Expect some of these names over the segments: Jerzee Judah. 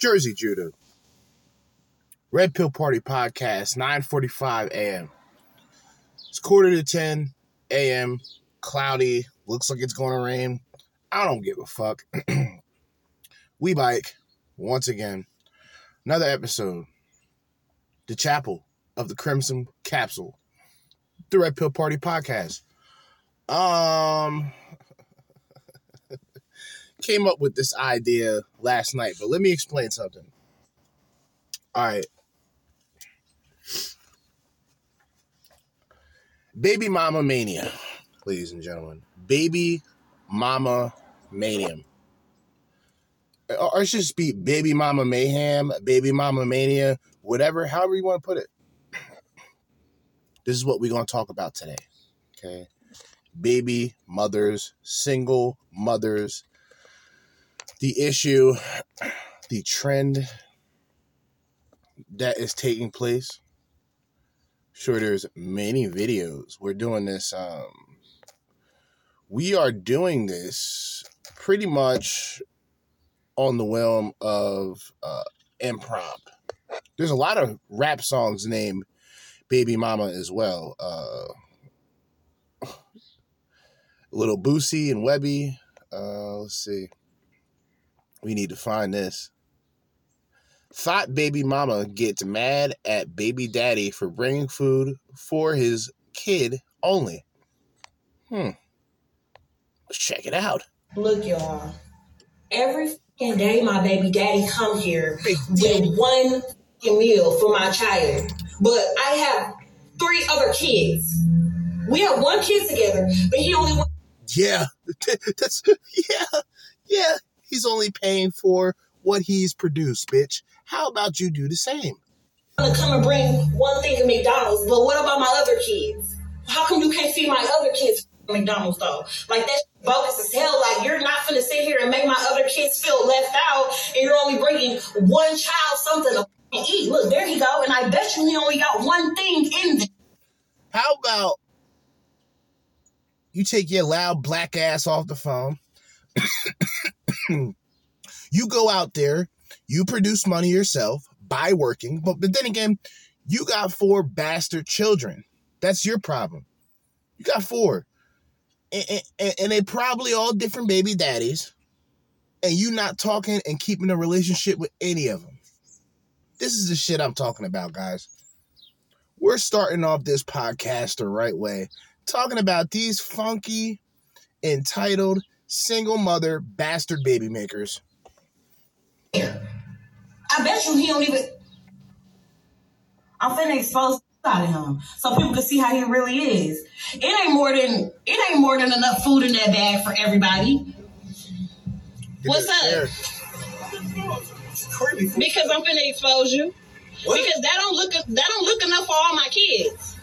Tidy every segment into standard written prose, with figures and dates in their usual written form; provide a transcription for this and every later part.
Jerzee Judah, Red Pill Party Podcast, 9:45 a.m. It's 9:45 a.m., cloudy, looks like it's going to rain. I don't give a fuck. We bike, once again, another episode, the Chapel of the Crimson Capsule, the Red Pill Party Podcast. Came up with this idea last night, but let me explain something. All right. Baby mama mania, ladies and gentlemen. Baby mama mania. Or it should just be baby mama mayhem, baby mama mania, whatever, however you want to put it. This is what we're going to talk about today. Okay. Baby mothers, single mothers, the issue, the trend that is taking place. Sure, there's many videos. We're doing this. We are doing this pretty much on the whim of improv. There's a lot of rap songs named Baby Mama as well. Little Boosie and Webby. Let's see. We need to find this. Thought baby mama gets mad at baby daddy for bringing food for his kid only. Let's check it out. Look, y'all. Every fucking day my baby daddy come here with one meal for my child. But I have three other kids. We have one kid together, but he only wants... Yeah. Yeah. He's only paying for what he's produced, bitch. How about you do the same? I'm going to come and bring one thing to McDonald's, but what about my other kids? How come you can't feed my other kids from McDonald's, though? Like, that's bogus as hell. Like, you're not going to sit here and make my other kids feel left out, and you're only bringing one child something to eat. Look, there he go, and I bet you he only got one thing in there. How about you take your loud black ass off the phone? You go out there, you produce money yourself by working, but then again, you got four bastard children. That's your problem. You got four. And they probably all different baby daddies, and you not talking and keeping a relationship with any of them. This is the shit I'm talking about, guys. We're starting off this podcast the right way, talking about these funky, entitled, single mother, bastard baby makers. I bet you he don't even... I'm finna expose the out of him so people can see how he really is. It ain't more than enough food in that bag for everybody. What's up? Because I'm finna expose you. What? Because that don't look enough for all my kids.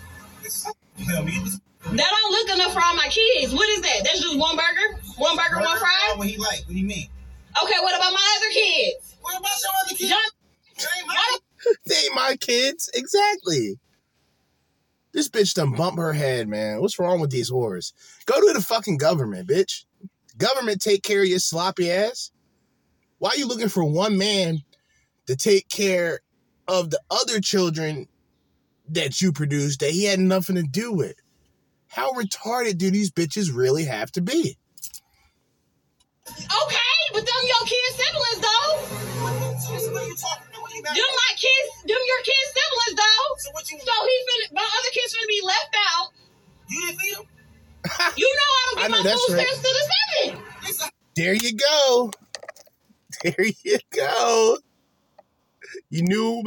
That don't look enough for all my kids. What is that? That's just one burger? One burger, one fry? What he like? What do you mean? Okay, what about my other kids? What about your other kids? They ain't my kids. Exactly. This bitch done bump her head, man. What's wrong with these whores? Go to the fucking government, bitch. Government take care of your sloppy ass. Why are you looking for one man to take care of the other children that you produced that he had nothing to do with? How retarded do these bitches really have to be? Okay, but them your kids' siblings, though. So what are you talking about? Them your kids' siblings, though. So what you mean? So my other kids finna be left out. You didn't feed them? You know I don't give my food stamps to the seven. There you go. There you go. You knew it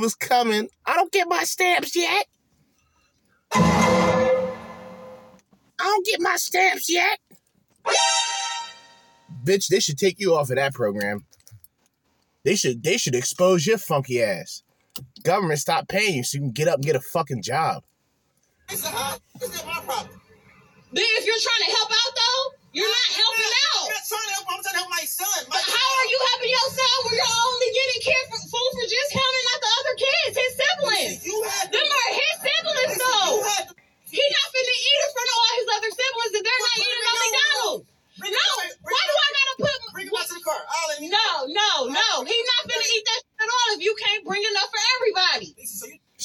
was coming. I don't get my stamps yet. Bitch, they should take you off of that program. They should expose your funky ass. Government stop paying you so you can get up and get a fucking job. It's not my problem. Then if you're trying to help out, though, you're not helping out. I'm not trying to help. I'm trying to help my son. How are you helping your son when you're only getting care for food for just him and not the other kids, his siblings? Them are his siblings, though. He's not finna eat in front of all his other siblings if they're not eating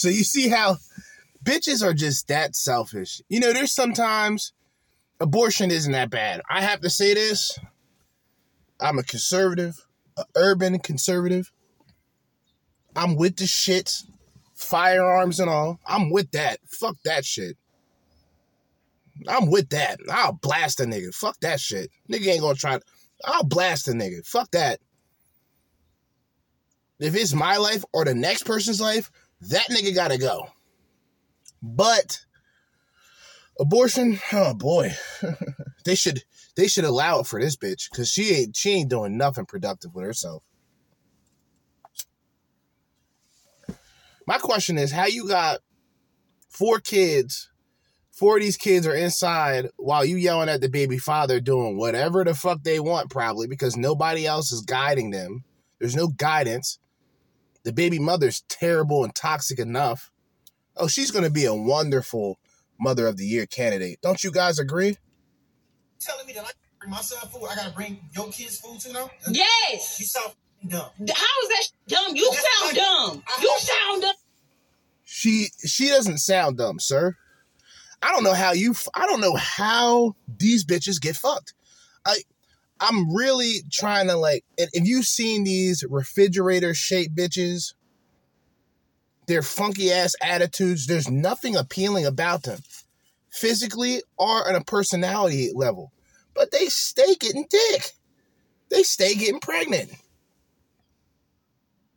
So you see how bitches are just that selfish. You know, there's sometimes abortion isn't that bad. I have to say this. I'm a conservative, an urban conservative. I'm with the shit, firearms and all. I'm with that. Fuck that shit. I'm with that. I'll blast a nigga. Fuck that shit. Nigga ain't gonna try to. I'll blast a nigga. Fuck that. If it's my life or the next person's life, that nigga gotta go. But abortion, oh boy. They should allow it for this bitch, because she ain't doing nothing productive with herself. My question is, how you got 4 kids, 4 of these kids are inside while you yelling at the baby father doing whatever the fuck they want, probably, because nobody else is guiding them. There's no guidance. The baby mother's terrible and toxic enough. Oh, she's going to be a wonderful Mother of the Year candidate. Don't you guys agree? Telling me that I can bring my son food, I got to bring your kids food too now? Yes! You sound dumb. How is that dumb? You sound dumb. You sound dumb. She doesn't sound dumb, sir. I don't know how these bitches get fucked. I'm really trying to, like, if you've seen these refrigerator-shaped bitches, their funky-ass attitudes, there's nothing appealing about them, physically or on a personality level. But they stay getting dick. They stay getting pregnant.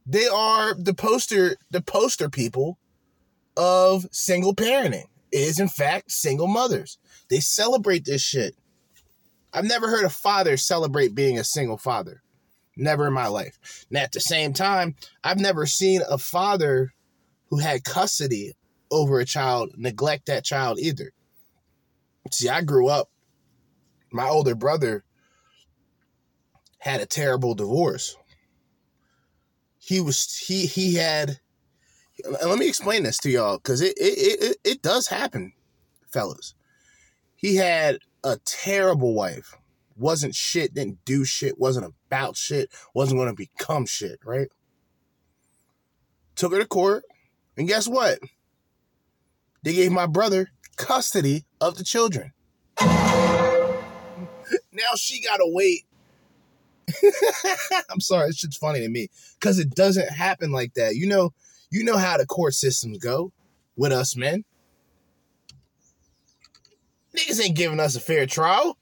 They are the poster people of single parenting. It is, in fact, single mothers. They celebrate this shit. I've never heard a father celebrate being a single father. Never in my life. And at the same time, I've never seen a father who had custody over a child neglect that child either. See, I grew up, my older brother had a terrible divorce. He had, and let me explain this to y'all, because it does happen, fellas. He had a terrible wife. Wasn't shit, didn't do shit, wasn't about shit, wasn't going to become shit, right? Took her to court, and guess what? They gave my brother custody of the children. Now she got to wait. I'm sorry, this shit's funny to me, because it doesn't happen like that. You know how the court systems go with us men. Niggas ain't giving us a fair trial.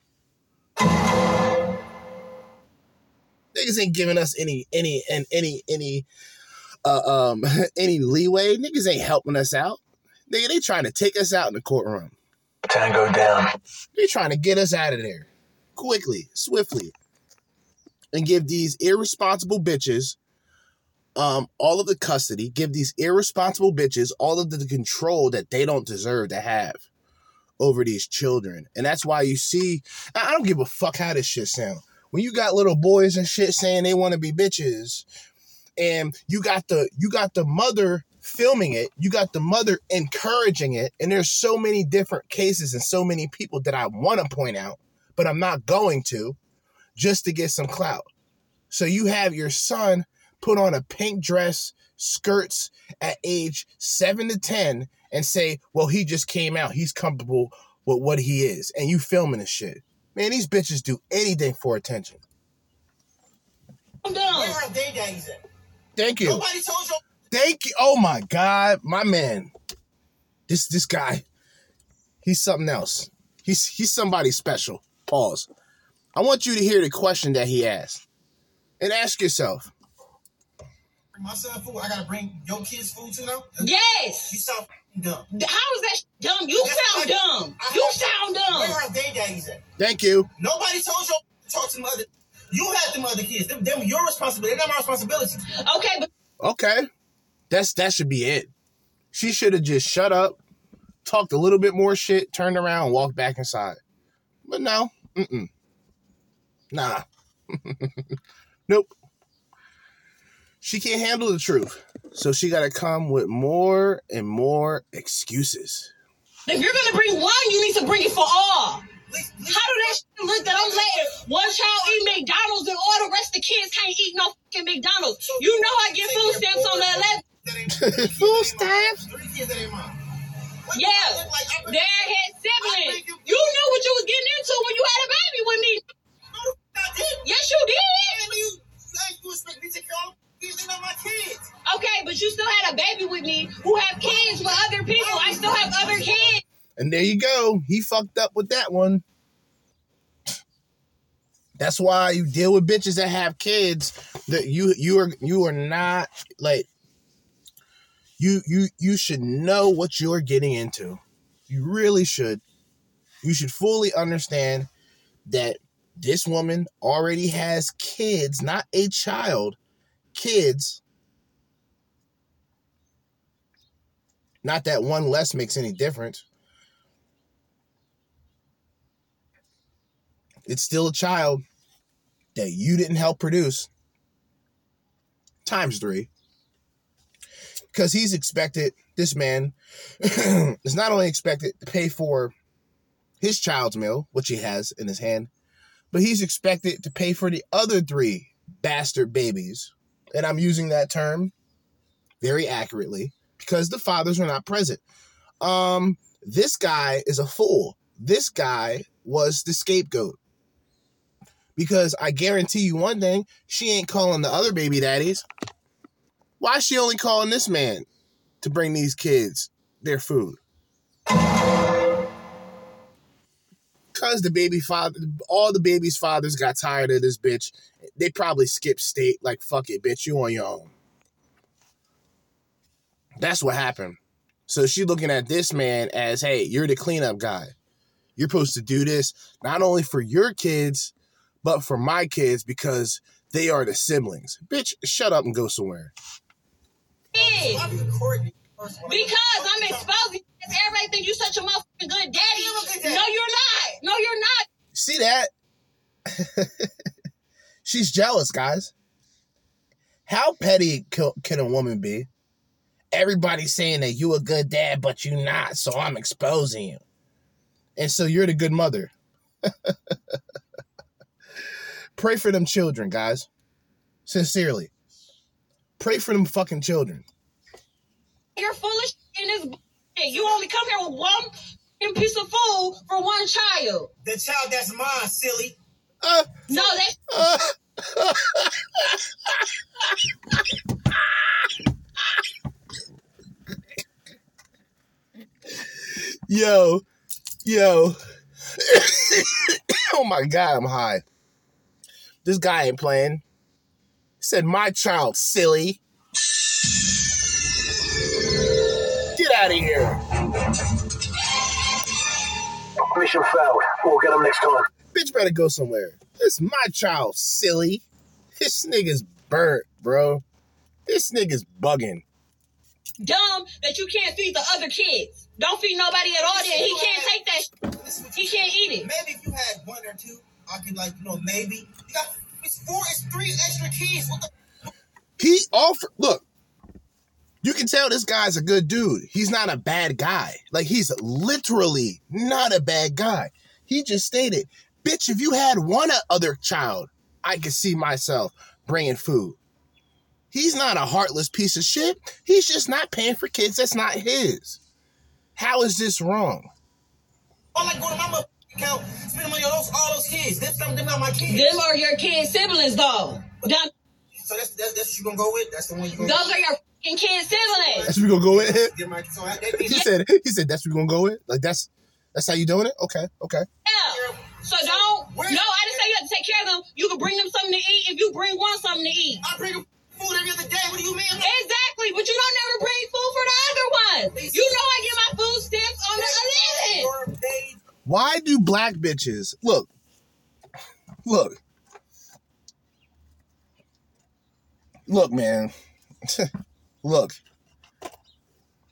Niggas ain't giving us any leeway. Niggas ain't helping us out. Nigga, they trying to take us out in the courtroom. Time to go down. They trying to get us out of there quickly, swiftly, and give these irresponsible bitches all of the custody. Give these irresponsible bitches all of the control that they don't deserve to have over these children. And that's why you see, I don't give a fuck how this shit sounds. When you got little boys and shit saying they want to be bitches, and you got the mother filming it, you got the mother encouraging it, and there's so many different cases and so many people that I want to point out, but I'm not going to, just to get some clout. So you have your son put on a pink dress, skirts at age 7 to 10, and say, well, he just came out. He's comfortable with what he is. And you filming this shit. Man, these bitches do anything for attention. I'm down. Where are they days at? Thank you. Nobody told you. Thank you. Oh, my God. My man. This guy, he's something else. He's somebody special. Pause. I want you to hear the question that he asked. And ask yourself. Bring my son food. I got to bring your kids food too now? Yes. You sound dumb. How is that dumb? You sound dumb. You sound dumb. Where are they daddies at? Thank you. Nobody told you to talk to mother. You had them other kids. Them were your responsibility. They're not my responsibility. Okay. Okay. That should be it. She should have just shut up, talked a little bit more shit, turned around, and walked back inside. But no. Mm-mm. Nah. Nope. She can't handle the truth. So she got to come with more and more excuses. If you're going to bring one, you need to bring it for all. How do that shit look that I'm letting one child eat McDonald's and all the rest of the kids can't eat no fucking McDonald's? You know I get food stamps on the 11th. Food stamps? kids that ain't mine. Yeah, they're his siblings. You knew what you was getting into when you had a baby with me. No, I didn't. Yes, you did. You expect me to go? These are not my kids. Okay, but you still had a baby with me who have kids with other people. I still have other kids. And there you go. He fucked up with that one. That's why you deal with bitches that have kids. That you are not like. You should know what you're getting into. You really should. You should fully understand that this woman already has kids, not a child, kids. Not that one less makes any difference. It's still a child that you didn't help produce times 3. Because he's expected, this man is not only expected to pay for his child's meal, which he has in his hand, but he's expected to pay for the other 3 bastard babies. And I'm using that term very accurately because the fathers are not present. This guy is a fool. This guy was the scapegoat. Because I guarantee you one thing, she ain't calling the other baby daddies. Why is she only calling this man to bring these kids their food? Because the baby father, all the baby's fathers got tired of this bitch. They probably skipped state. Like, fuck it, bitch, you on your own. That's what happened. So she looking at this man as, hey, you're the cleanup guy. You're supposed to do this not only for your kids, but for my kids because they are the siblings. Bitch, shut up and go somewhere. Because I'm exposing you. Everybody think you such a motherfucking good daddy. No, you're not. No, you're not. See that? She's jealous, guys. How petty can a woman be? Everybody's saying that you a good dad, but you not, so I'm exposing you. And so you're the good mother. Pray for them children, guys. Sincerely. Pray for them fucking children. You're foolish in this bullshit. You only come here with one piece of food for one child. The child that's mine, silly. No, that's... Yo. Oh my God, I'm high. This guy ain't playing. He said, my child, silly. Get out of here. Mission failed. We'll get him next time. Bitch better go somewhere. This my child, silly. This nigga's burnt, bro. This nigga's bugging. Dumb that you can't feed the other kids. Don't feed nobody at all. Then he can't take that shit. He can't eat it. Maybe if you had 1 or 2. I can, like, you know, maybe. You got, it's 3 extra keys. What the? He offered, look, you can tell this guy's a good dude. He's not a bad guy. Like, he's literally not a bad guy. He just stated, bitch, if you had one other child, I could see myself bringing food. He's not a heartless piece of shit. He's just not paying for kids that's not his. How is this wrong? All I go to my mother. Count, spend money on all those kids. Them not my kids. Them are your kids' siblings, though. So that's what you gonna go with? That's the one you gonna go with? Those are your fucking kids' siblings. That's what you gonna go with? He said that's what you gonna go with? Like, that's how you doing it? Okay. Yeah. So I didn't say you have to take care of them. You can bring them something to eat if you bring one something to eat. I bring them food every other day. What do you mean? Exactly, but you don't never bring food for the other ones. You know I get my food stamps on the 11th. Why do black bitches... Look, man. Look.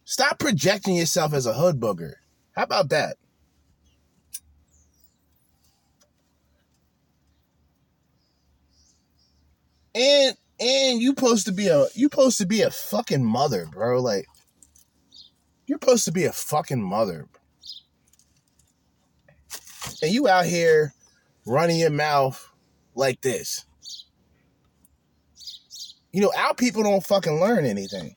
Stop projecting yourself as a hood booger. How about that? And you supposed to be a fucking mother, bro. Like, you're supposed to be a fucking mother, bro. And you out here running your mouth like this. You know, our people don't fucking learn anything.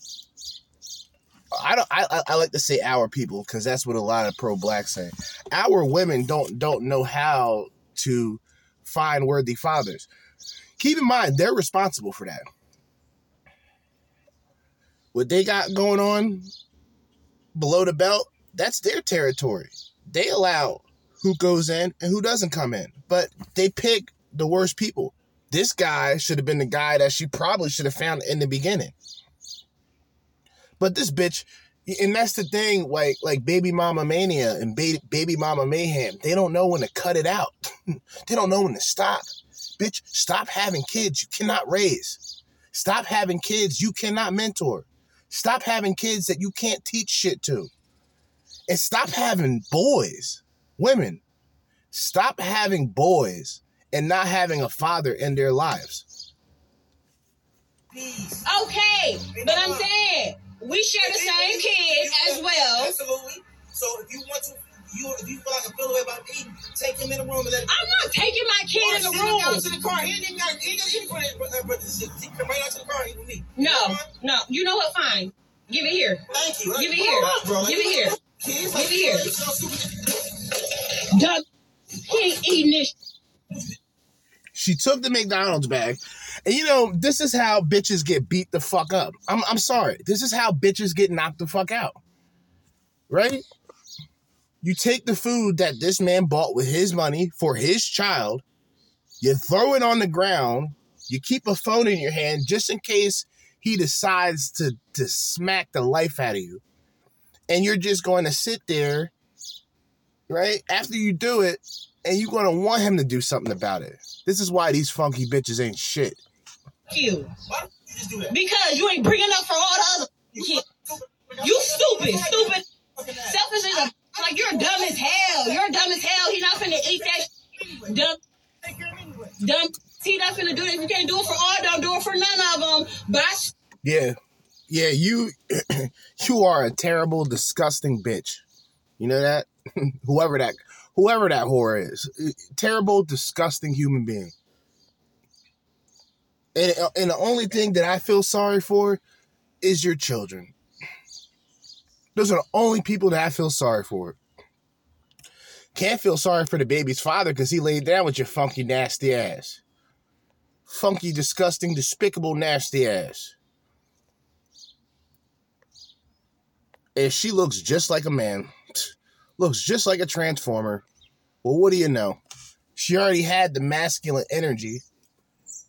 I like to say our people, because that's what a lot of pro-blacks say. Our women don't know how to find worthy fathers. Keep in mind, they're responsible for that. What they got going on below the belt, that's their territory. They allow who goes in and who doesn't come in. But they pick the worst people. This guy should have been the guy that she probably should have found in the beginning. But this bitch, and that's the thing, like Baby Mama Mania and Baby Mama Mayhem, they don't know when to cut it out. They don't know when to stop. Bitch, stop having kids you cannot raise. Stop having kids you cannot mentor. Stop having kids that you can't teach shit to. And stop having boys. Women, stop having boys and not having a father in their lives. Okay, but I'm saying we share the same kids as well. Absolutely. So if you want to, if you feel like a feeling about me, take him in the room and let him. I'm not taking my kid in the room. Down to the car. He ain't even got to come right out to the car with me. No. You know what? Fine. Give it here. Thank you. Give it here. Give it here. Doug, he ain't eating this. She took the McDonald's bag. And you know, this is how bitches get beat the fuck up. I'm sorry. This is how bitches get knocked the fuck out. Right? You take the food that this man bought with his money for his child. You throw it on the ground. You keep a phone in your hand just in case he decides to smack the life out of you. And you're just going to sit there, right? After you do it, and you're going to want him to do something about it. This is why these funky bitches ain't shit. You. Why don't you just do that? Because you ain't bringing up for all the other kids. You stupid. Selfish is a... Like, you're dumb as hell. He not finna eat that shit. Dumb. He not finna do that. If you can't do it for all, don't do it for none of them. But Yeah, you are a terrible, disgusting bitch. You know that? Whoever that whore is. Terrible, disgusting human being. And the only thing that I feel sorry for is your children. Those are the only people that I feel sorry for. Can't feel sorry for the baby's father because he laid down with your funky, nasty ass. Funky, disgusting, despicable, nasty ass. And she looks just like a man. Looks just like a transformer. Well, what do you know? She already had the masculine energy,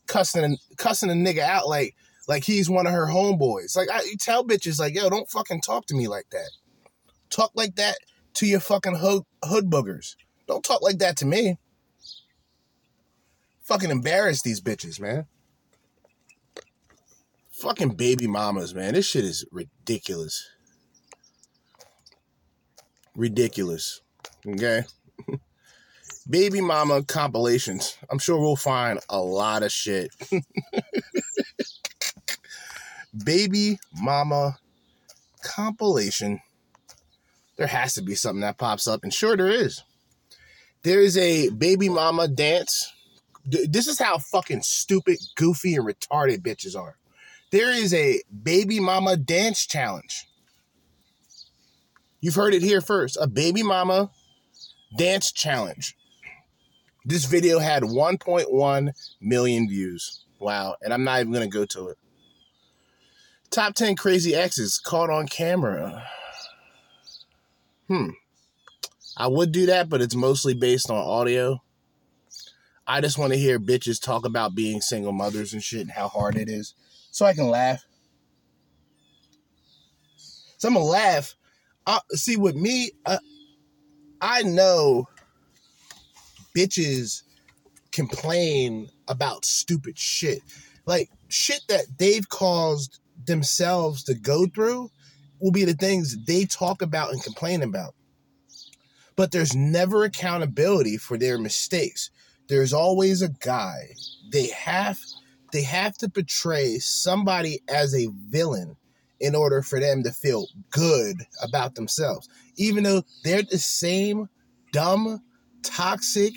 cussing a nigga out like he's one of her homeboys. Like, you tell bitches, like, yo, don't fucking talk to me like that. Talk like that to your fucking hood boogers. Don't talk like that to me. Fucking embarrass these bitches, man. Fucking baby mamas, man. This shit is ridiculous. Okay? Baby mama compilations. I'm sure we'll find a lot of shit. Baby mama compilation. There has to be something that pops up, and sure there is. There is a baby mama dance. This is how fucking stupid, goofy, and retarded bitches are. There is a baby mama dance challenge. You've heard it here first. A baby mama dance challenge. This video had 1.1 million views. Wow. And I'm not even going to go to it. Top 10 crazy exes caught on camera. I would do that, but it's mostly based on audio. I just want to hear bitches talk about being single mothers and shit and how hard it is. So I can laugh. So I'm going to laugh. See, with me, I know bitches complain about stupid shit. Like, shit that they've caused themselves to go through will be the things they talk about and complain about. But there's never accountability for their mistakes. There's always a guy. They have to portray somebody as a villain in order for them to feel good about themselves, even though they're the same dumb, toxic,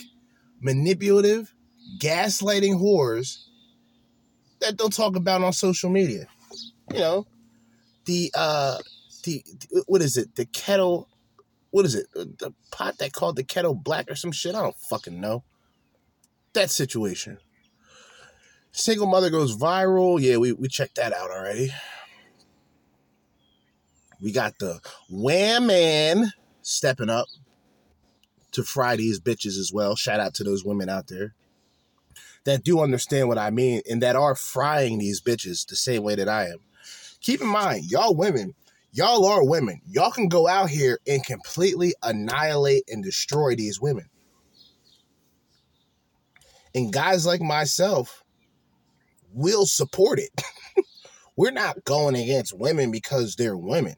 manipulative, gaslighting whores that they'll talk about on social media. You know, the the pot that called the kettle black or some shit. I don't fucking know. That situation. Single mother goes viral. Yeah, we checked that out already. We got the Wham Man stepping up to fry these bitches as well. Shout out to those women out there that do understand what I mean and that are frying these bitches the same way that I am. Keep in mind, y'all women, y'all are women. Y'all can go out here and completely annihilate and destroy these women. And guys like myself will support it. We're not going against women because they're women.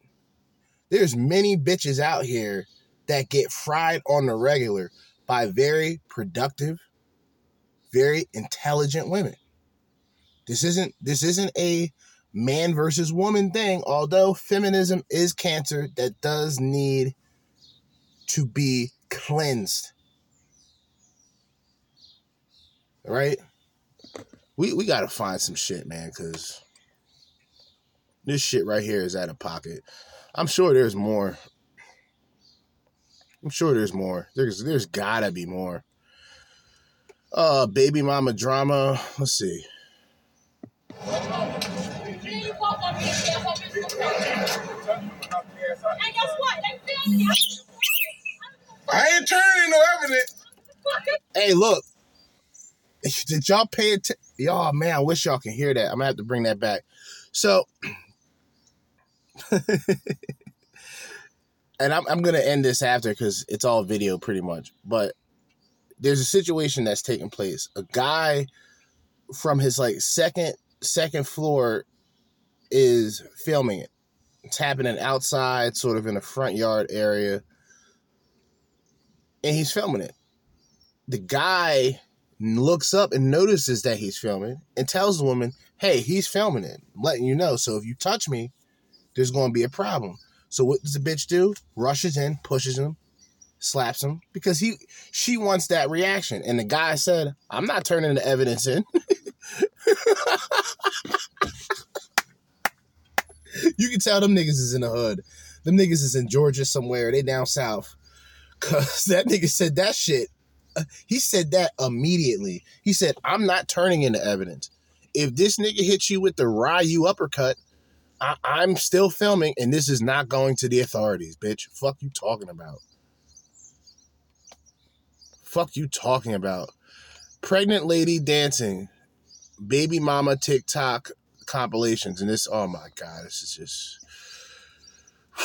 There's many bitches out here that get fried on the regular by very productive, very intelligent women. This isn't a man versus woman thing, although feminism is cancer that does need to be cleansed. All right? We got to find some shit, man, because this shit right here is out of pocket. I'm sure there's more. There's got to be more. Baby mama drama. Let's see. I ain't turning no evidence. Hey, look. Did y'all pay attention? Y'all, man, I wish y'all can hear that. I'm going to have to bring that back. So, and I'm going to end this after because it's all video pretty much. But there's a situation that's taking place. A guy from his like second floor is filming it. It's happening outside, sort of in a front yard area. And he's filming it. The guy looks up and notices that he's filming and tells the woman, hey, he's filming it. I'm letting you know. So if you touch me, there's going to be a problem. So what does the bitch do? Rushes in, pushes him, slaps him because she wants that reaction. And the guy said, I'm not turning the evidence in. You can tell them niggas is in the hood. Them niggas is in Georgia somewhere. They down south. Because that nigga said that shit. He said that immediately. He said, I'm not turning into evidence. If this nigga hits you with the Ryu uppercut, I'm still filming, and this is not going to the authorities, bitch. Fuck you talking about. Pregnant lady dancing. Baby mama TikTok compilations. And this, oh my God, this is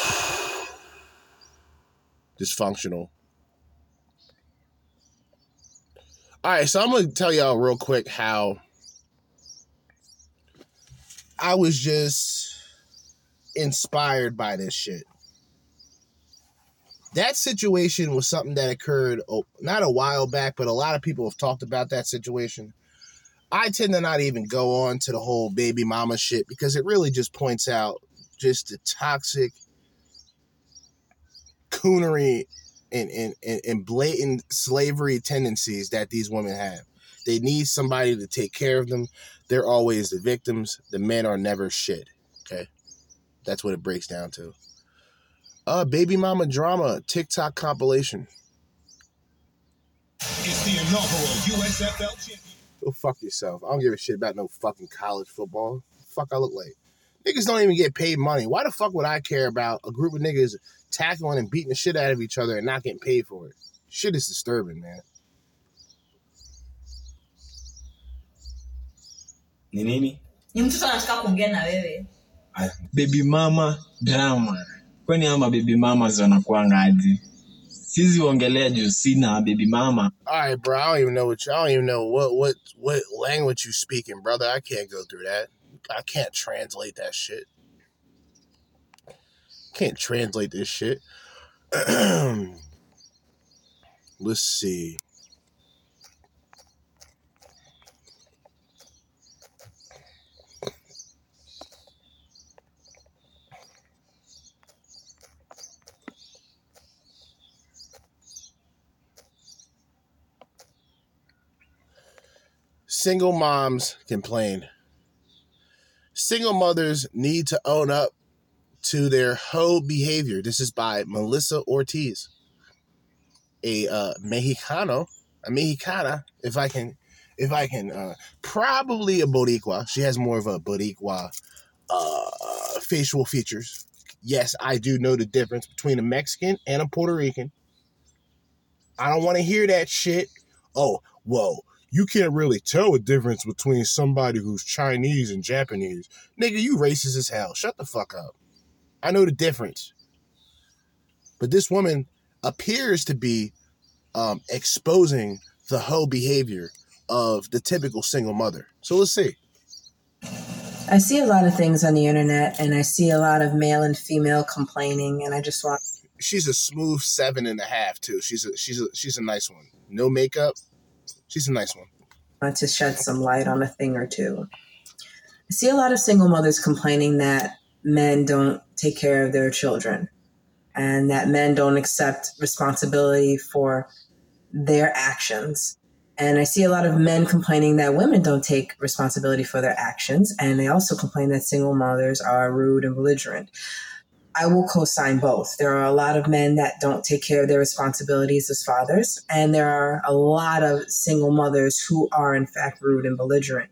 just dysfunctional. All right, so I'm going to tell y'all real quick how I was just inspired by this shit. That situation was something that occurred not a while back, but a lot of people have talked about that situation. I tend to not even go on to the whole baby mama shit because it really just points out just the toxic coonery and blatant slavery tendencies that these women have. They need somebody to take care of them. They're always the victims. The men are never shit, okay? That's what it breaks down to. Baby mama drama, TikTok compilation. It's the inaugural USFL champion. Go fuck yourself. I don't give a shit about no fucking college football. Fuck I look like. Niggas don't even get paid money. Why the fuck would I care about a group of niggas tackling and beating the shit out of each other and not getting paid for it? Shit is disturbing, man. Nini? Baby mama drama. Kwani ama baby mama zinakuwa ngaji? Sisi ongelea juu sina baby mama. All right, bro. I don't even know what language you speaking, brother. I can't go through that. I can't translate that shit. Can't translate this shit. Let's see. Single moms complain. Single mothers need to own up to their hoe behavior. This is by Melissa Ortiz, a Mexicana, if I can, probably a Boricua. She has more of a Boricua facial features. Yes, I do know the difference between a Mexican and a Puerto Rican. I don't want to hear that shit. Oh, whoa. You can't really tell a difference between somebody who's Chinese and Japanese. Nigga, you racist as hell. Shut the fuck up. I know the difference. But this woman appears to be exposing the hoe behavior of the typical single mother. So let's see. I see a lot of things on the internet, and I see a lot of male and female complaining, and I just want... She's a smooth 7.5 too. She's a nice one. No makeup. She's a nice one. I want to shed some light on a thing or two. I see a lot of single mothers complaining that men don't take care of their children and that men don't accept responsibility for their actions. And I see a lot of men complaining that women don't take responsibility for their actions. And they also complain that single mothers are rude and belligerent. I will co-sign both. There are a lot of men that don't take care of their responsibilities as fathers, and there are a lot of single mothers who are, in fact, rude and belligerent.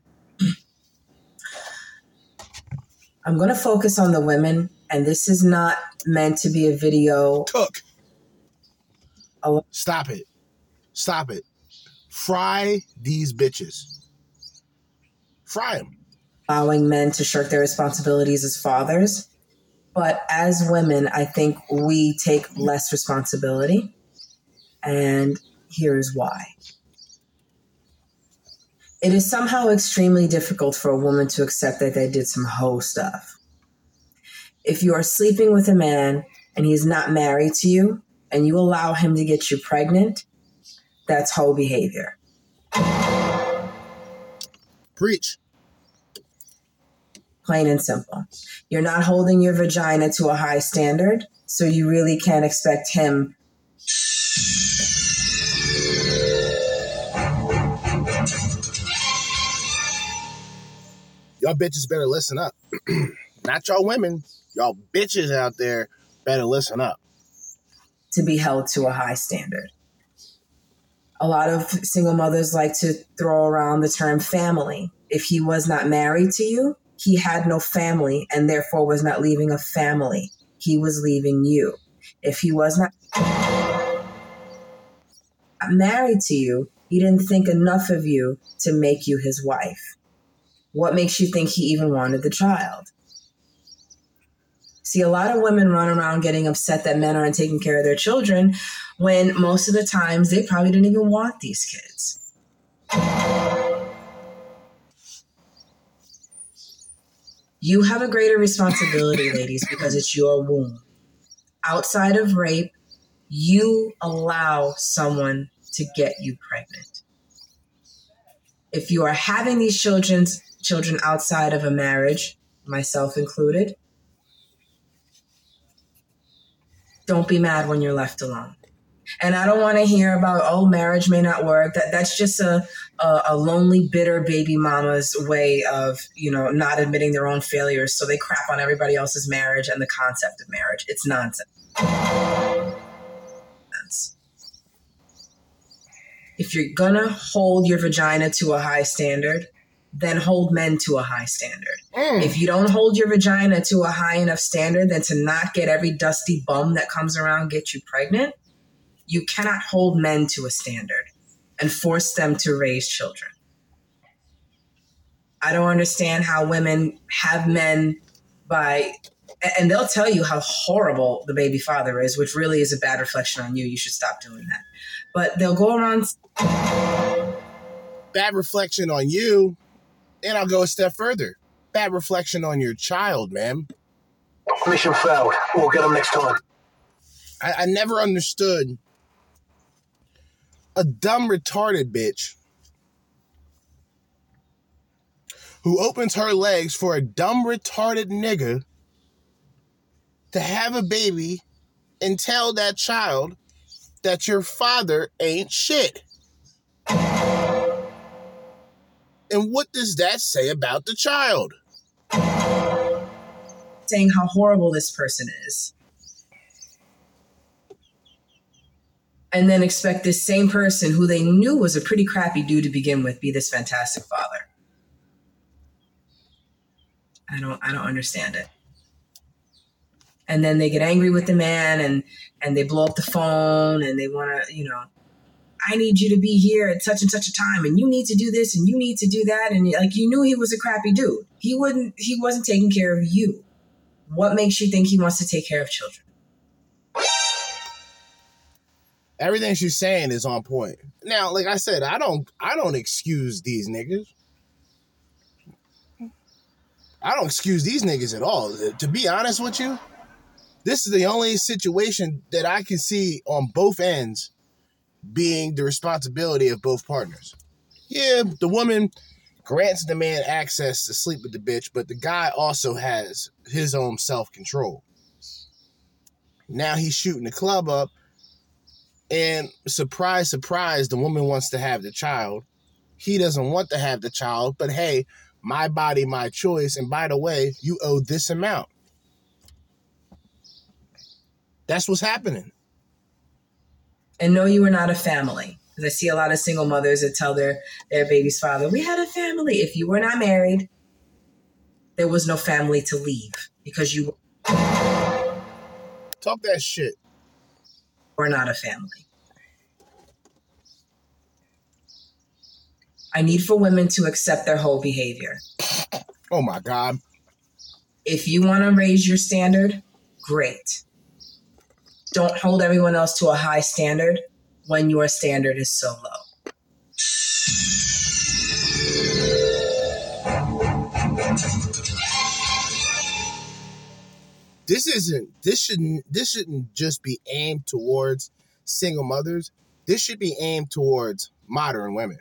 I'm going to focus on the women, and this is not meant to be a video. Cook. Stop it. Stop it. Fry these bitches. Fry them. Allowing men to shirk their responsibilities as fathers. But as women, I think we take less responsibility, and here's why. It is somehow extremely difficult for a woman to accept that they did some hoe stuff. If you are sleeping with a man and he's not married to you, and you allow him to get you pregnant, that's hoe behavior. Preach. Plain and simple. You're not holding your vagina to a high standard, so you really can't expect him. Y'all bitches better listen up. Not y'all women. Y'all bitches out there better listen up. To be held to a high standard. A lot of single mothers like to throw around the term family. If he was not married to you, he had no family and therefore was not leaving a family. He was leaving you. If he was not married to you, he didn't think enough of you to make you his wife. What makes you think he even wanted the child? See, a lot of women run around getting upset that men aren't taking care of their children when most of the times they probably didn't even want these kids. You have a greater responsibility, ladies, because it's your womb. Outside of rape, you allow someone to get you pregnant. If you are having these children outside of a marriage, myself included, don't be mad when you're left alone. And I don't want to hear about, oh, marriage may not work. That's just a lonely, bitter baby mama's way of, not admitting their own failures. So they crap on everybody else's marriage and the concept of marriage. It's nonsense. If you're going to hold your vagina to a high standard, then hold men to a high standard. If you don't hold your vagina to a high enough standard, then to not get every dusty bum that comes around get you pregnant, you cannot hold men to a standard and force them to raise children. I don't understand how women have men and they'll tell you how horrible the baby father is, which really is a bad reflection on you. You should stop doing that. But they'll go around. Bad reflection on you. And I'll go a step further. Bad reflection on your child, ma'am. Mission failed. We'll get them next time. I never understood a dumb, retarded bitch who opens her legs for a dumb, retarded nigga to have a baby and tell that child that your father ain't shit. And what does that say about the child? saying how horrible this person is, and then expect this same person who they knew was a pretty crappy dude to begin with be this fantastic father. I don't understand it. And then they get angry with the man and they blow up the phone and they want to, I need you to be here at such and such a time and you need to do this and you need to do that. And like, you knew he was a crappy dude. He wasn't taking care of you. What makes you think he wants to take care of children? Everything she's saying is on point. Now, like I said, I don't excuse these niggas. I don't excuse these niggas at all. To be honest with you, this is the only situation that I can see on both ends being the responsibility of both partners. Yeah, the woman grants the man access to sleep with the bitch, but the guy also has his own self-control. Now he's shooting the club up, and surprise, surprise, the woman wants to have the child. He doesn't want to have the child, but hey, my body, my choice, and by the way, you owe this amount. That's what's happening. And no, you were not a family. Because I see a lot of single mothers that tell their baby's father, we had a family. If you were not married, there was no family to leave because you Talk that shit. We're not a family. I need for women to accept their whole behavior. Oh my God. If you want to raise your standard, great. Don't hold everyone else to a high standard when your standard is so low. This shouldn't just be aimed towards single mothers. This should be aimed towards modern women.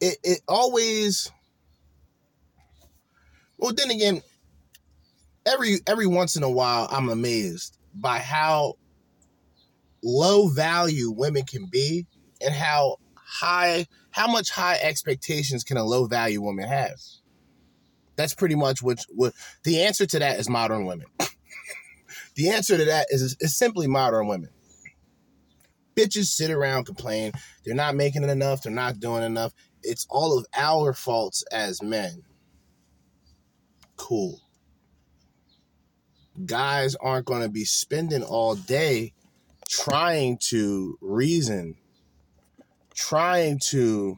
It always, well, then again, every once in a while, I'm amazed by how low value women can be and how much high expectations can a low value woman have. That's pretty much what the answer to that is modern women. The answer to that is simply modern women. Bitches sit around, complain. They're not making it enough. They're not doing enough. It's all of our faults as men. Cool. Guys aren't going to be spending all day trying to reason, trying to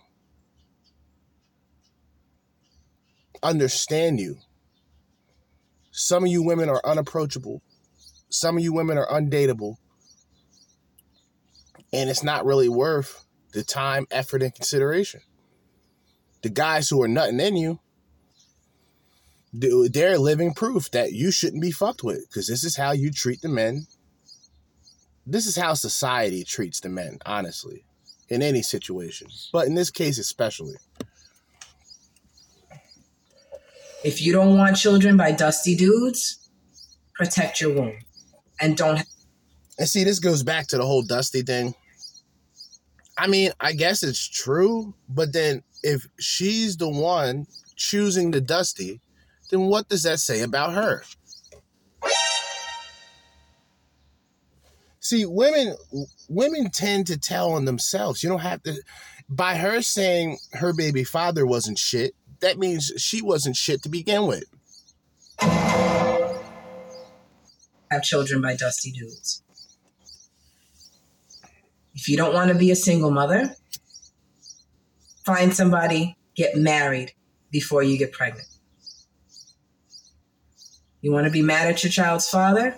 understand you. Some of you women are unapproachable. Some of you women are undateable. And it's not really worth the time, effort, and consideration. The guys who are nothing in you, they're living proof that you shouldn't be fucked with, because this is how you treat the men. This is how society treats the men, honestly, in any situation, but in this case especially. If you don't want children by dusty dudes, protect your womb and don't. And see, this goes back to the whole dusty thing. I mean, I guess it's true, but then if she's the one choosing the dusty, then what does that say about her? See, women tend to tell on themselves. You don't have to. By her saying her baby father wasn't shit, that means she wasn't shit to begin with. Have children by dusty dudes. If you don't want to be a single mother, find somebody, get married before you get pregnant. You want to be mad at your child's father?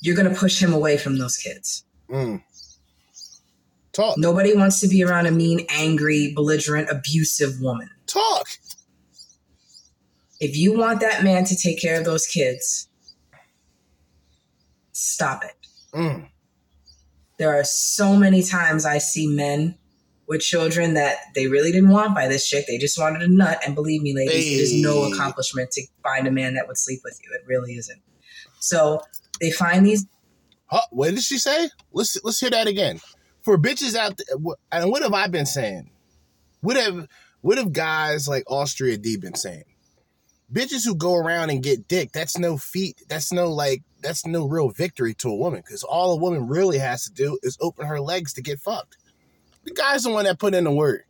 You're going to push him away from those kids. Mm. Talk. Nobody wants to be around a mean, angry, belligerent, abusive woman. Talk. If you want that man to take care of those kids, stop it. Mm. There are so many times I see men with children that they really didn't want by this chick. They just wanted a nut. And believe me, ladies, There's no accomplishment to find a man that would sleep with you. It really isn't. So they find these. Huh, what did she say? Let's hear that again. For bitches out there, and what have I been saying? What have What have guys like Austria D been saying? Bitches who go around and get dick, that's no feat. That's no real victory to a woman, because all a woman really has to do is open her legs to get fucked. The guy's the one that put in the word.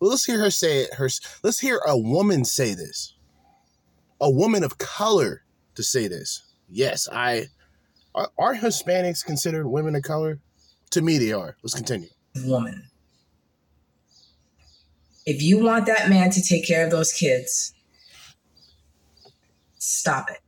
Well, let's hear her say it. Let's hear a woman say this. A woman of color to say this. Yes, Aren't Hispanics considered women of color? To me, they are. Let's continue. Woman. If you want that man to take care of those kids, stop it.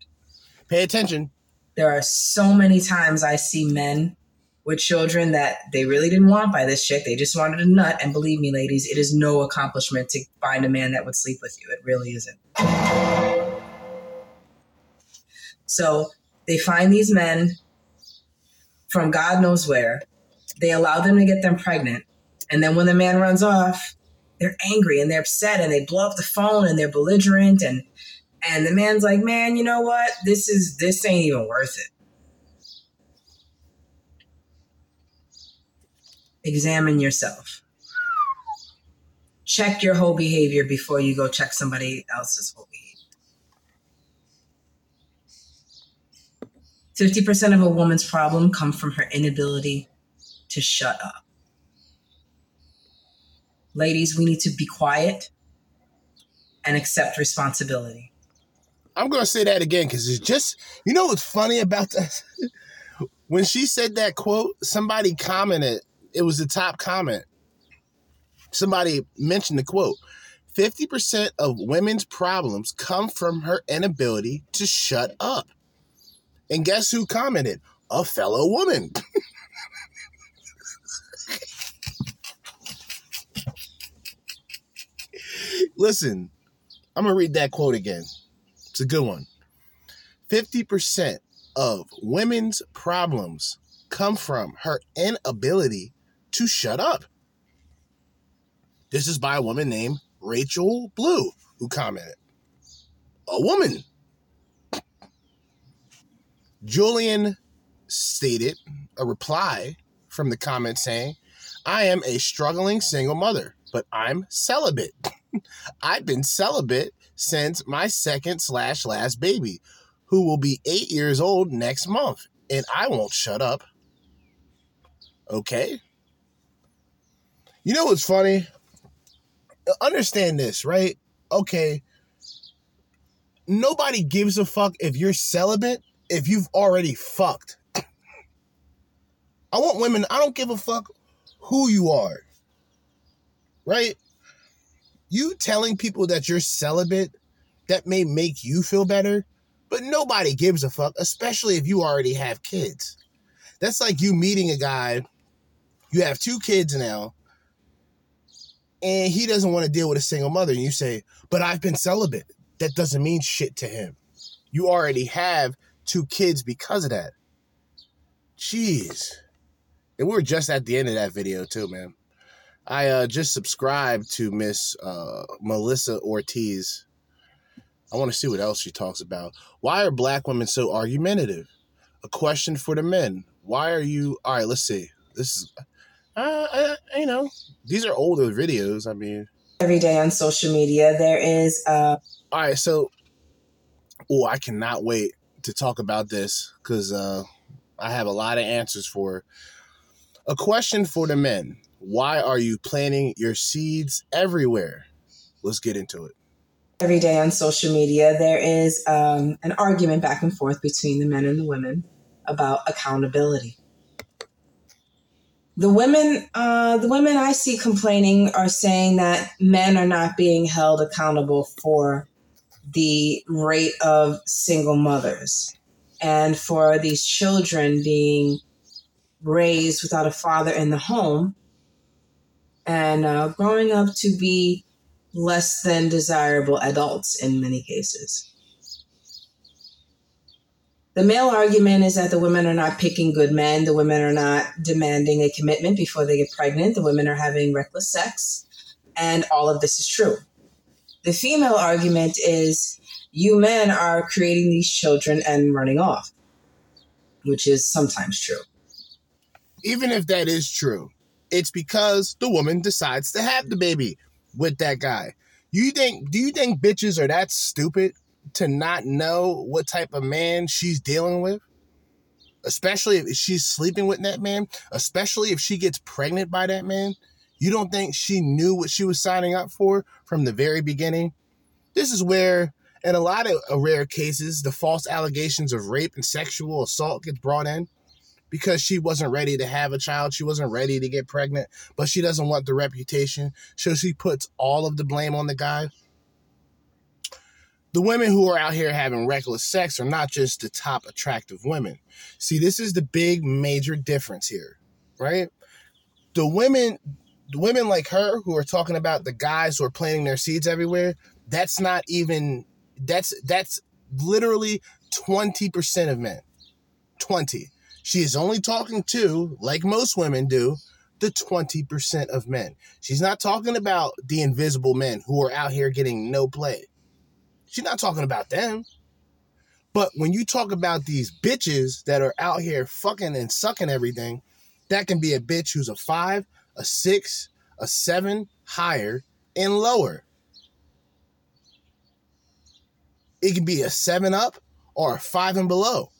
Pay attention. There are so many times I see men with children that they really didn't want by this chick. They just wanted a nut. And believe me, ladies, it is no accomplishment to find a man that would sleep with you. It really isn't. So they find these men from God knows where. They allow them to get them pregnant. And then when the man runs off, they're angry and they're upset and they blow up the phone and they're belligerent. And the man's like, man, you know what? This ain't even worth it. Examine yourself. Check your whole behavior before you go check somebody else's whole behavior. 50% of a woman's problem come from her inability to shut up. Ladies, we need to be quiet and accept responsibility. I'm going to say that again because it's just, you know what's funny about that? When she said that quote, somebody commented. It was the top comment. Somebody mentioned the quote. 50% of women's problems come from her inability to shut up. And guess who commented? A fellow woman. Listen, I'm going to read that quote again. It's a good one. 50% of women's problems come from her inability to shut up. This is by a woman named Rachel Blue, who commented. A woman. Julian stated a reply from the comment saying, I am a struggling single mother, but I'm celibate. I've been celibate since my second/last baby, who will be 8 years old next month, and I won't shut up. Okay. You know what's funny? Understand this, right? Okay. Nobody gives a fuck if you're celibate if you've already fucked. I want women, I don't give a fuck who you are. Right? You telling people that you're celibate, that may make you feel better, but nobody gives a fuck, especially if you already have kids. That's like you meeting a guy, you have 2 kids now, and he doesn't want to deal with a single mother. And you say, but I've been celibate. That doesn't mean shit to him. You already have 2 kids because of that. Jeez. And we were just at the end of that video too, man. I just subscribed to Miss Melissa Ortiz. I want to see what else she talks about. Why are black women so argumentative? A question for the men. Why are you... All right, let's see. This is... you know, these are older videos. I mean... Every day on social media, there is... All right, so... Oh, I cannot wait to talk about this because I have a lot of answers for... A question for the men. Why are you planting your seeds everywhere? Let's get into it. Every day on social media, there is an argument back and forth between the men and the women about accountability. The women I see complaining are saying that men are not being held accountable for the rate of single mothers and for these children being raised without a father in the home and growing up to be less than desirable adults in many cases. The male argument is that the women are not picking good men. The women are not demanding a commitment before they get pregnant. The women are having reckless sex. And all of this is true. The female argument is you men are creating these children and running off, which is sometimes true. Even if that is true, it's because the woman decides to have the baby. with that guy. Do you think bitches are that stupid to not know what type of man she's dealing with? Especially if she's sleeping with that man, especially if she gets pregnant by that man. You don't think she knew what she was signing up for from the very beginning? This is where, in a lot of rare cases, the false allegations of rape and sexual assault gets brought in because she wasn't ready to have a child. She wasn't ready to get pregnant, but she doesn't want the reputation. So she puts all of the blame on the guy. The women who are out here having reckless sex are not just the top attractive women. See, this is the big major difference here, right? The women like her who are talking about the guys who are planting their seeds everywhere, that's not even, that's literally 20% of men. 20. She is only talking to, like most women do, the 20% of men. She's not talking about the invisible men who are out here getting no play. She's not talking about them. But when you talk about these bitches that are out here fucking and sucking everything, that can be a bitch who's a 5, a 6, a 7, higher, and lower. It can be a 7 up or a 5 and below.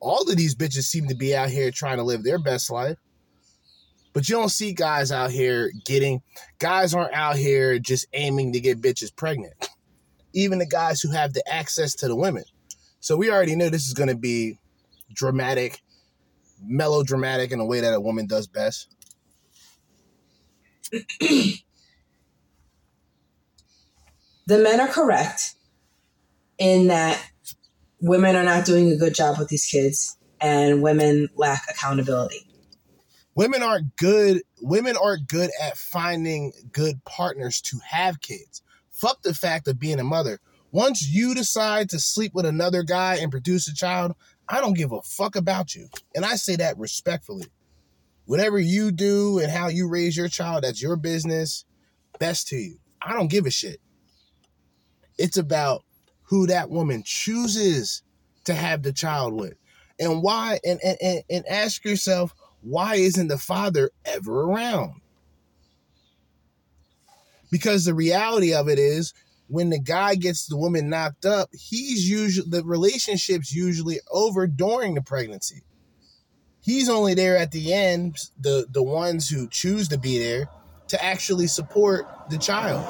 All of these bitches seem to be out here trying to live their best life. But you don't see guys out here guys aren't out here just aiming to get bitches pregnant. Even the guys who have the access to the women. So we already knew this is going to be dramatic, melodramatic in a way that a woman does best. The men are correct in that women are not doing a good job with these kids and women lack accountability. Women aren't good at finding good partners to have kids. Fuck the fact of being a mother. Once you decide to sleep with another guy and produce a child, I don't give a fuck about you. And I say that respectfully. Whatever you do and how you raise your child, that's your business. Best to you. I don't give a shit. It's about who that woman chooses to have the child with. And why, and ask yourself, why isn't the father ever around? Because the reality of it is, when the guy gets the woman knocked up, the relationship's usually over during the pregnancy. He's only there at the end, the ones who choose to be there, to actually support the child.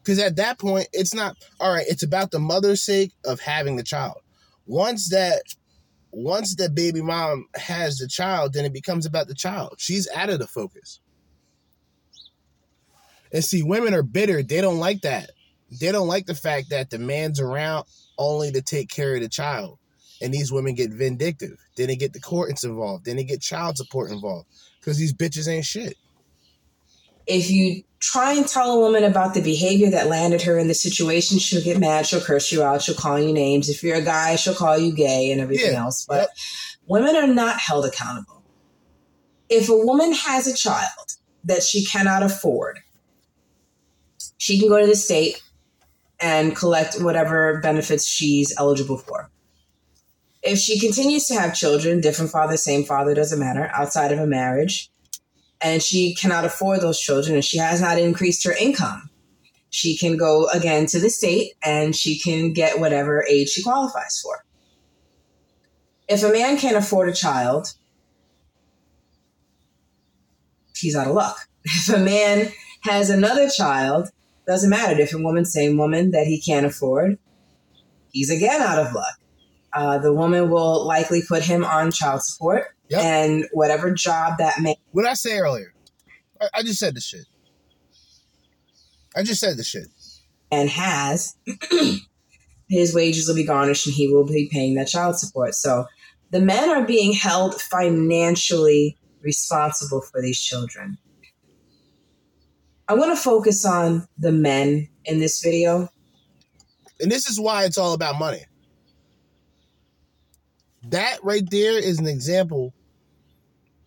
Because at that point, it's not, all right, it's about the mother's sake of having the child. Once the baby mom has the child, then it becomes about the child. She's out of the focus. And see, women are bitter. They don't like that. They don't like the fact that the man's around only to take care of the child. And these women get vindictive. Then they get the courts involved. Then they get child support involved. Because these bitches ain't shit. If you try and tell a woman about the behavior that landed her in the situation, she'll get mad. She'll curse you out. She'll call you names. If you're a guy, she'll call you gay and everything else. But women are not held accountable. If a woman has a child that she cannot afford, she can go to the state and collect whatever benefits she's eligible for. If she continues to have children, different father, same father, doesn't matter, outside of a marriage, and she cannot afford those children and she has not increased her income, she can go again to the state and she can get whatever aid she qualifies for. If a man can't afford a child, he's out of luck. If a man has another child, doesn't matter, different woman, same woman, that he can't afford, he's again out of luck. The woman will likely put him on child support. Yep. And whatever job that man... What I say earlier? I just said this shit. And has, his wages will be garnished and he will be paying that child support. So the men are being held financially responsible for these children. I want to focus on the men in this video. And this is why it's all about money. That right there is an example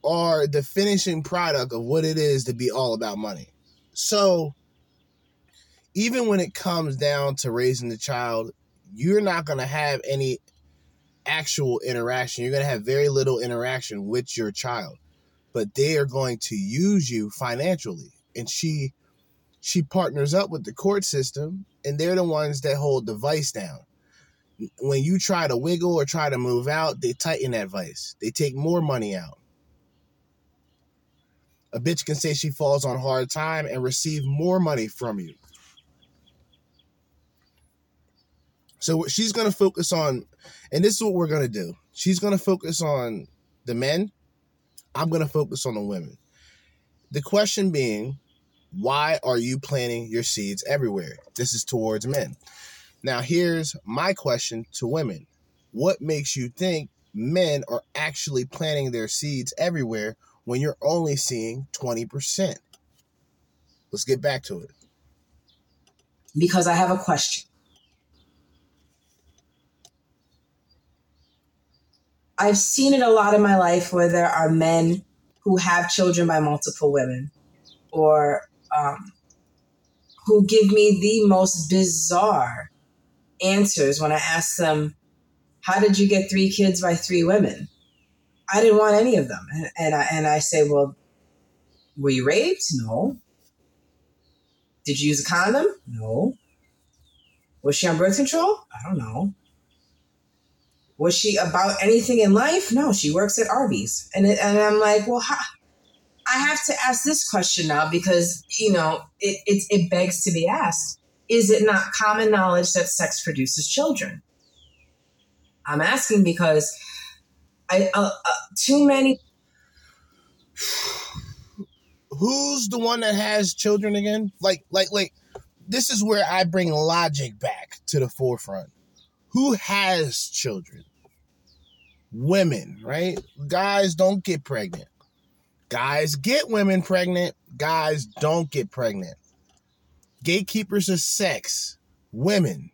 or the finishing product of what it is to be all about money. So even when it comes down to raising the child, you're not going to have any actual interaction. You're going to have very little interaction with your child. but they are going to use you financially. And she partners up with the court system, and they're the ones that hold the vice down. When you try to wiggle or try to move out, they tighten that vice. They take more money out. A bitch can say she falls on hard time and receive more money from you. So she's going to focus on, and this is what we're going to do. She's going to focus on the men. I'm going to focus on the women. The question being, why are you planting your seeds everywhere? This is towards men. Now, here's my question to women. What makes you think men are actually planting their seeds everywhere when you're only seeing 20%? Let's get back to it. Because I have a question. I've seen it a lot in my life where there are men who have children by multiple women, or who give me the most bizarre answers when I ask them, how did you get 3 kids by 3 women? I didn't want any of them. And I say, well, were you raped? No. Did you use a condom? No. Was she on birth control? I don't know. Was she about anything in life? No, she works at Arby's. And I'm like, well, I have to ask this question now because, you know, it begs to be asked. Is it not common knowledge that sex produces children? I'm asking because too many. Who's the one that has children again? Like, this is where I bring logic back to the forefront. Who has children? Women, right? Guys don't get pregnant. Guys get women pregnant. Guys don't get pregnant. Gatekeepers of sex. Women.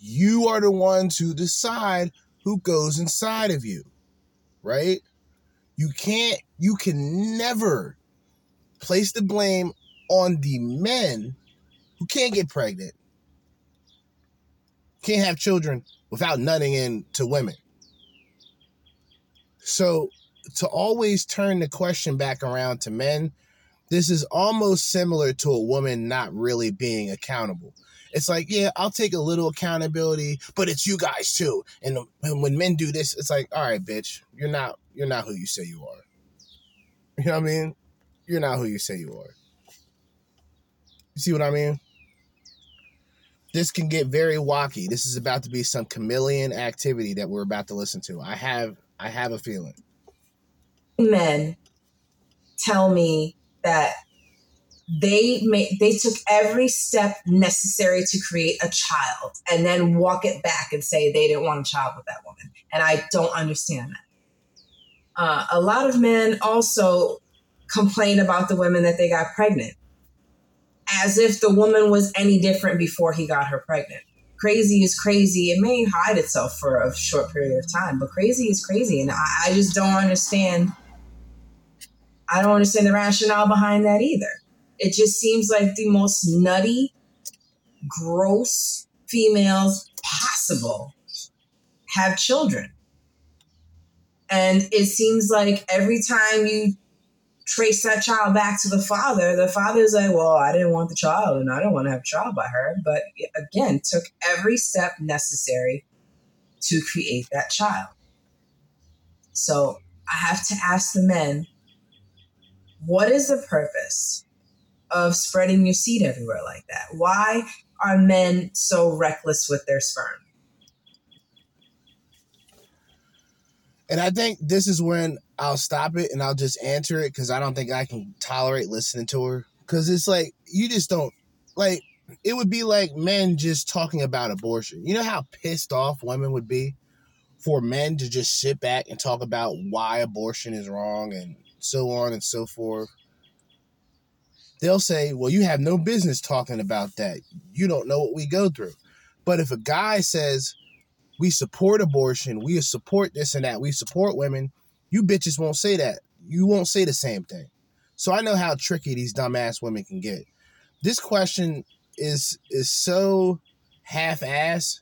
You are the ones who decide who goes inside of you, right? You can never place the blame on the men who can't get pregnant. Can't have children without nutting in to women. So to always turn the question back around to men, this is almost similar to a woman not really being accountable. It's like, yeah, I'll take a little accountability, but it's you guys too. And when men do this, it's like, all right, bitch, you're not who you say you are. You know what I mean? You're not who you say you are. You see what I mean? This can get very wacky. This is about to be some chameleon activity that we're about to listen to. I have a feeling. Men tell me that they took every step necessary to create a child and then walk it back and say they didn't want a child with that woman. And I don't understand that. A lot of men also complain about the women that they got pregnant, as if the woman was any different before he got her pregnant. Crazy is crazy. It may hide itself for a short period of time, but crazy is crazy. And I just don't understand. I don't understand the rationale behind that either. It just seems like the most nutty, gross females possible have children. And it seems like every time you trace that child back to the father. The father's like, well, I didn't want the child and I don't want to have a child by her. But again, took every step necessary to create that child. So I have to ask the men, what is the purpose of spreading your seed everywhere like that? Why are men so reckless with their sperm? And I think this is when I'll stop it and I'll just answer it because I don't think I can tolerate listening to her. Because it's like, you just don't, like, it would be like men just talking about abortion. You know how pissed off women would be for men to just sit back and talk about why abortion is wrong and so on and so forth? They'll say, well, you have no business talking about that. You don't know what we go through. But if a guy says, we support abortion, we support this and that, we support women, you bitches won't say that. You won't say the same thing. So I know how tricky these dumbass women can get. This question is so half-assed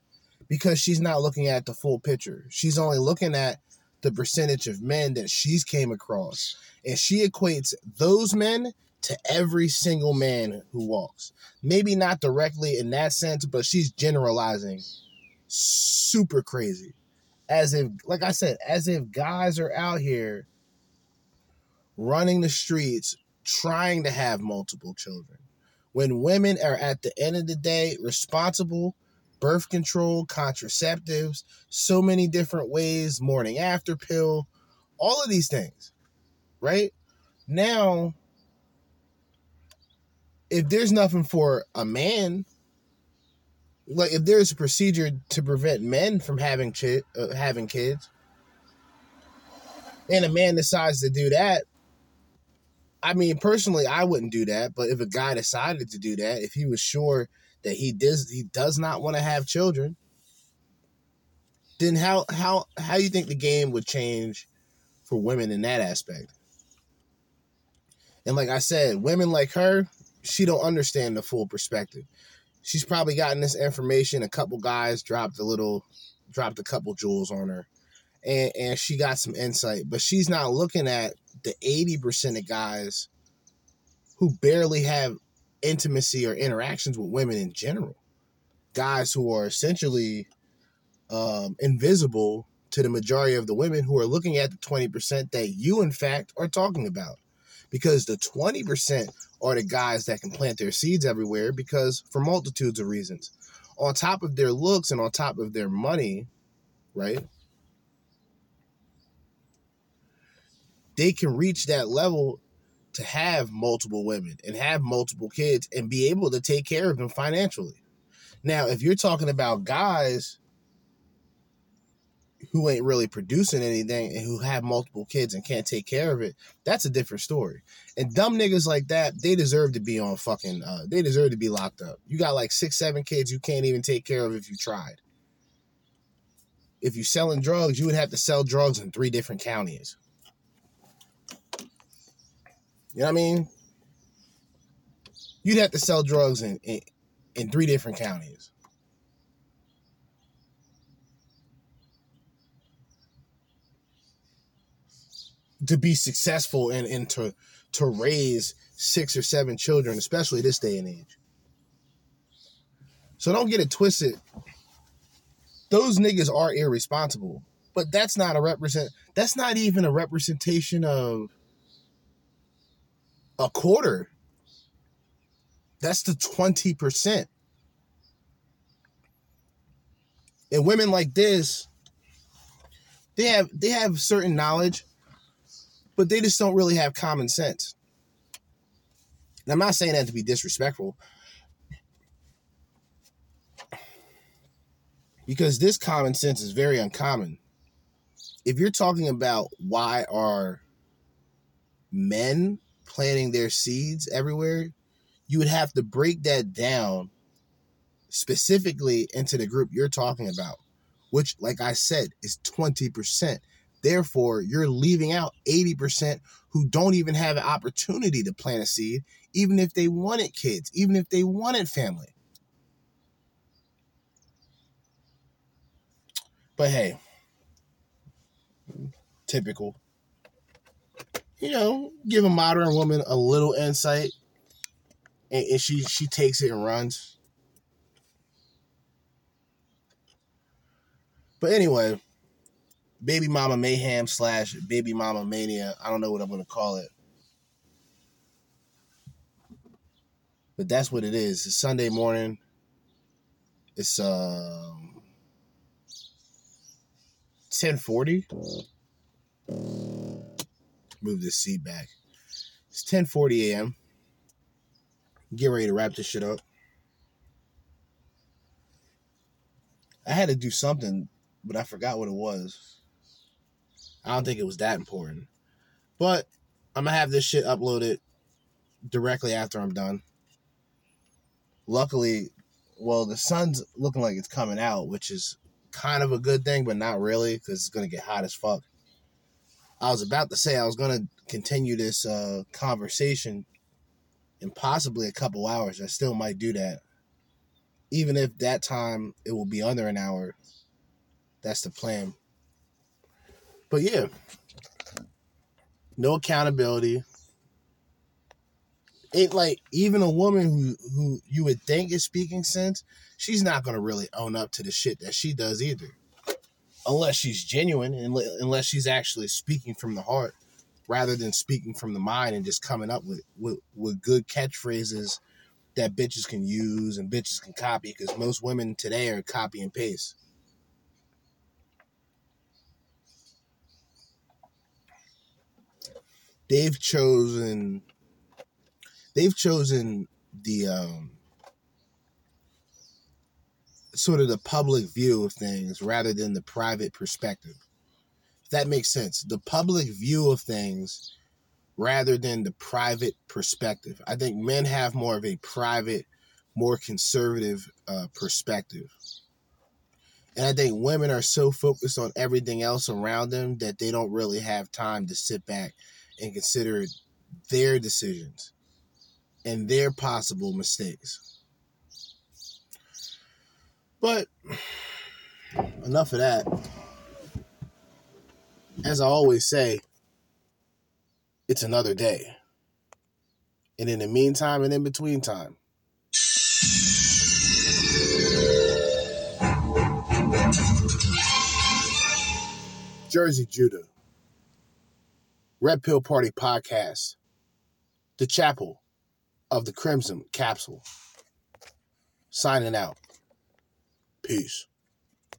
because she's not looking at the full picture. She's only looking at the percentage of men that she's came across. And she equates those men to every single man who walks. Maybe not directly in that sense, but she's generalizing super crazy. As if, like I said, as if guys are out here running the streets trying to have multiple children. When women are, at the end of the day, responsible, birth control, contraceptives, so many different ways, morning after pill, all of these things, right? Now, if there's nothing for a man, like if there's a procedure to prevent men from having having kids, and a man decides to do that, I mean, personally, I wouldn't do that. But if a guy decided to do that, if he was sure that he does not want to have children, then how you think the game would change for women in that aspect? And like I said, women like her, she don't understand the full perspective. She's probably gotten this information. A couple guys dropped a couple jewels on her, and she got some insight. But she's not looking at the 80% of guys who barely have intimacy or interactions with women in general. Guys who are essentially invisible to the majority of the women who are looking at the 20% that you, in fact, are talking about. Because the 20% are the guys that can plant their seeds everywhere because for multitudes of reasons. On top of their looks and on top of their money, right? They can reach that level to have multiple women and have multiple kids and be able to take care of them financially. Now, if you're talking about guys who ain't really producing anything and who have multiple kids and can't take care of it, that's a different story. And dumb niggas like that, they deserve to be on fucking, they deserve to be locked up. You got like 6-7 kids you can't even take care of if you tried. If you're selling drugs, you would have to sell drugs in 3 different counties. You know what I mean? You'd have to sell drugs in 3 different counties. To be successful and to raise 6 or 7 children, especially this day and age. So don't get it twisted. Those niggas are irresponsible. But that's not that's not even a representation of a quarter. That's the 20%. And women like this, they have certain knowledge, but they just don't really have common sense. And I'm not saying that to be disrespectful, because this common sense is very uncommon. If you're talking about why are men planting their seeds everywhere, you would have to break that down specifically into the group you're talking about, which, like I said, is 20%. Therefore, you're leaving out 80% who don't even have an opportunity to plant a seed, even if they wanted kids, even if they wanted family. But hey, typical. You know, give a modern woman a little insight, and she takes it and runs. But anyway, Baby Mama Mayhem / Baby Mama Mania, I don't know what I'm going to call it. But that's what it is. It's Sunday morning. It's 10:40. Move this seat back. It's 10:40 a.m. Get ready to wrap this shit up. I had to do something, but I forgot what it was. I don't think it was that important. But I'm going to have this shit uploaded directly after I'm done. Luckily, well, the sun's looking like it's coming out, which is kind of a good thing, but not really, because it's going to get hot as fuck. I was about to say I was going to continue this conversation in possibly a couple hours. I still might do that. Even if that time it will be under an hour, that's the plan. But yeah, no accountability. It like even a woman who you would think is speaking sense, she's not gonna really own up to the shit that she does either, unless she's genuine and unless she's actually speaking from the heart, rather than speaking from the mind and just coming up with good catchphrases that bitches can use and bitches can copy, because most women today are copy and paste. They've chosen the sort of the public view of things rather than the private perspective. If that makes sense. The public view of things rather than the private perspective. I think men have more of a private, more conservative perspective. And I think women are so focused on everything else around them that they don't really have time to sit back and consider their decisions and their possible mistakes. But enough of that. As I always say, it's another day. And in the meantime and in between time, Jerzee Judah, Red Pill Party Podcast, the Chapel of the Crimson Capsule, signing out. Peace.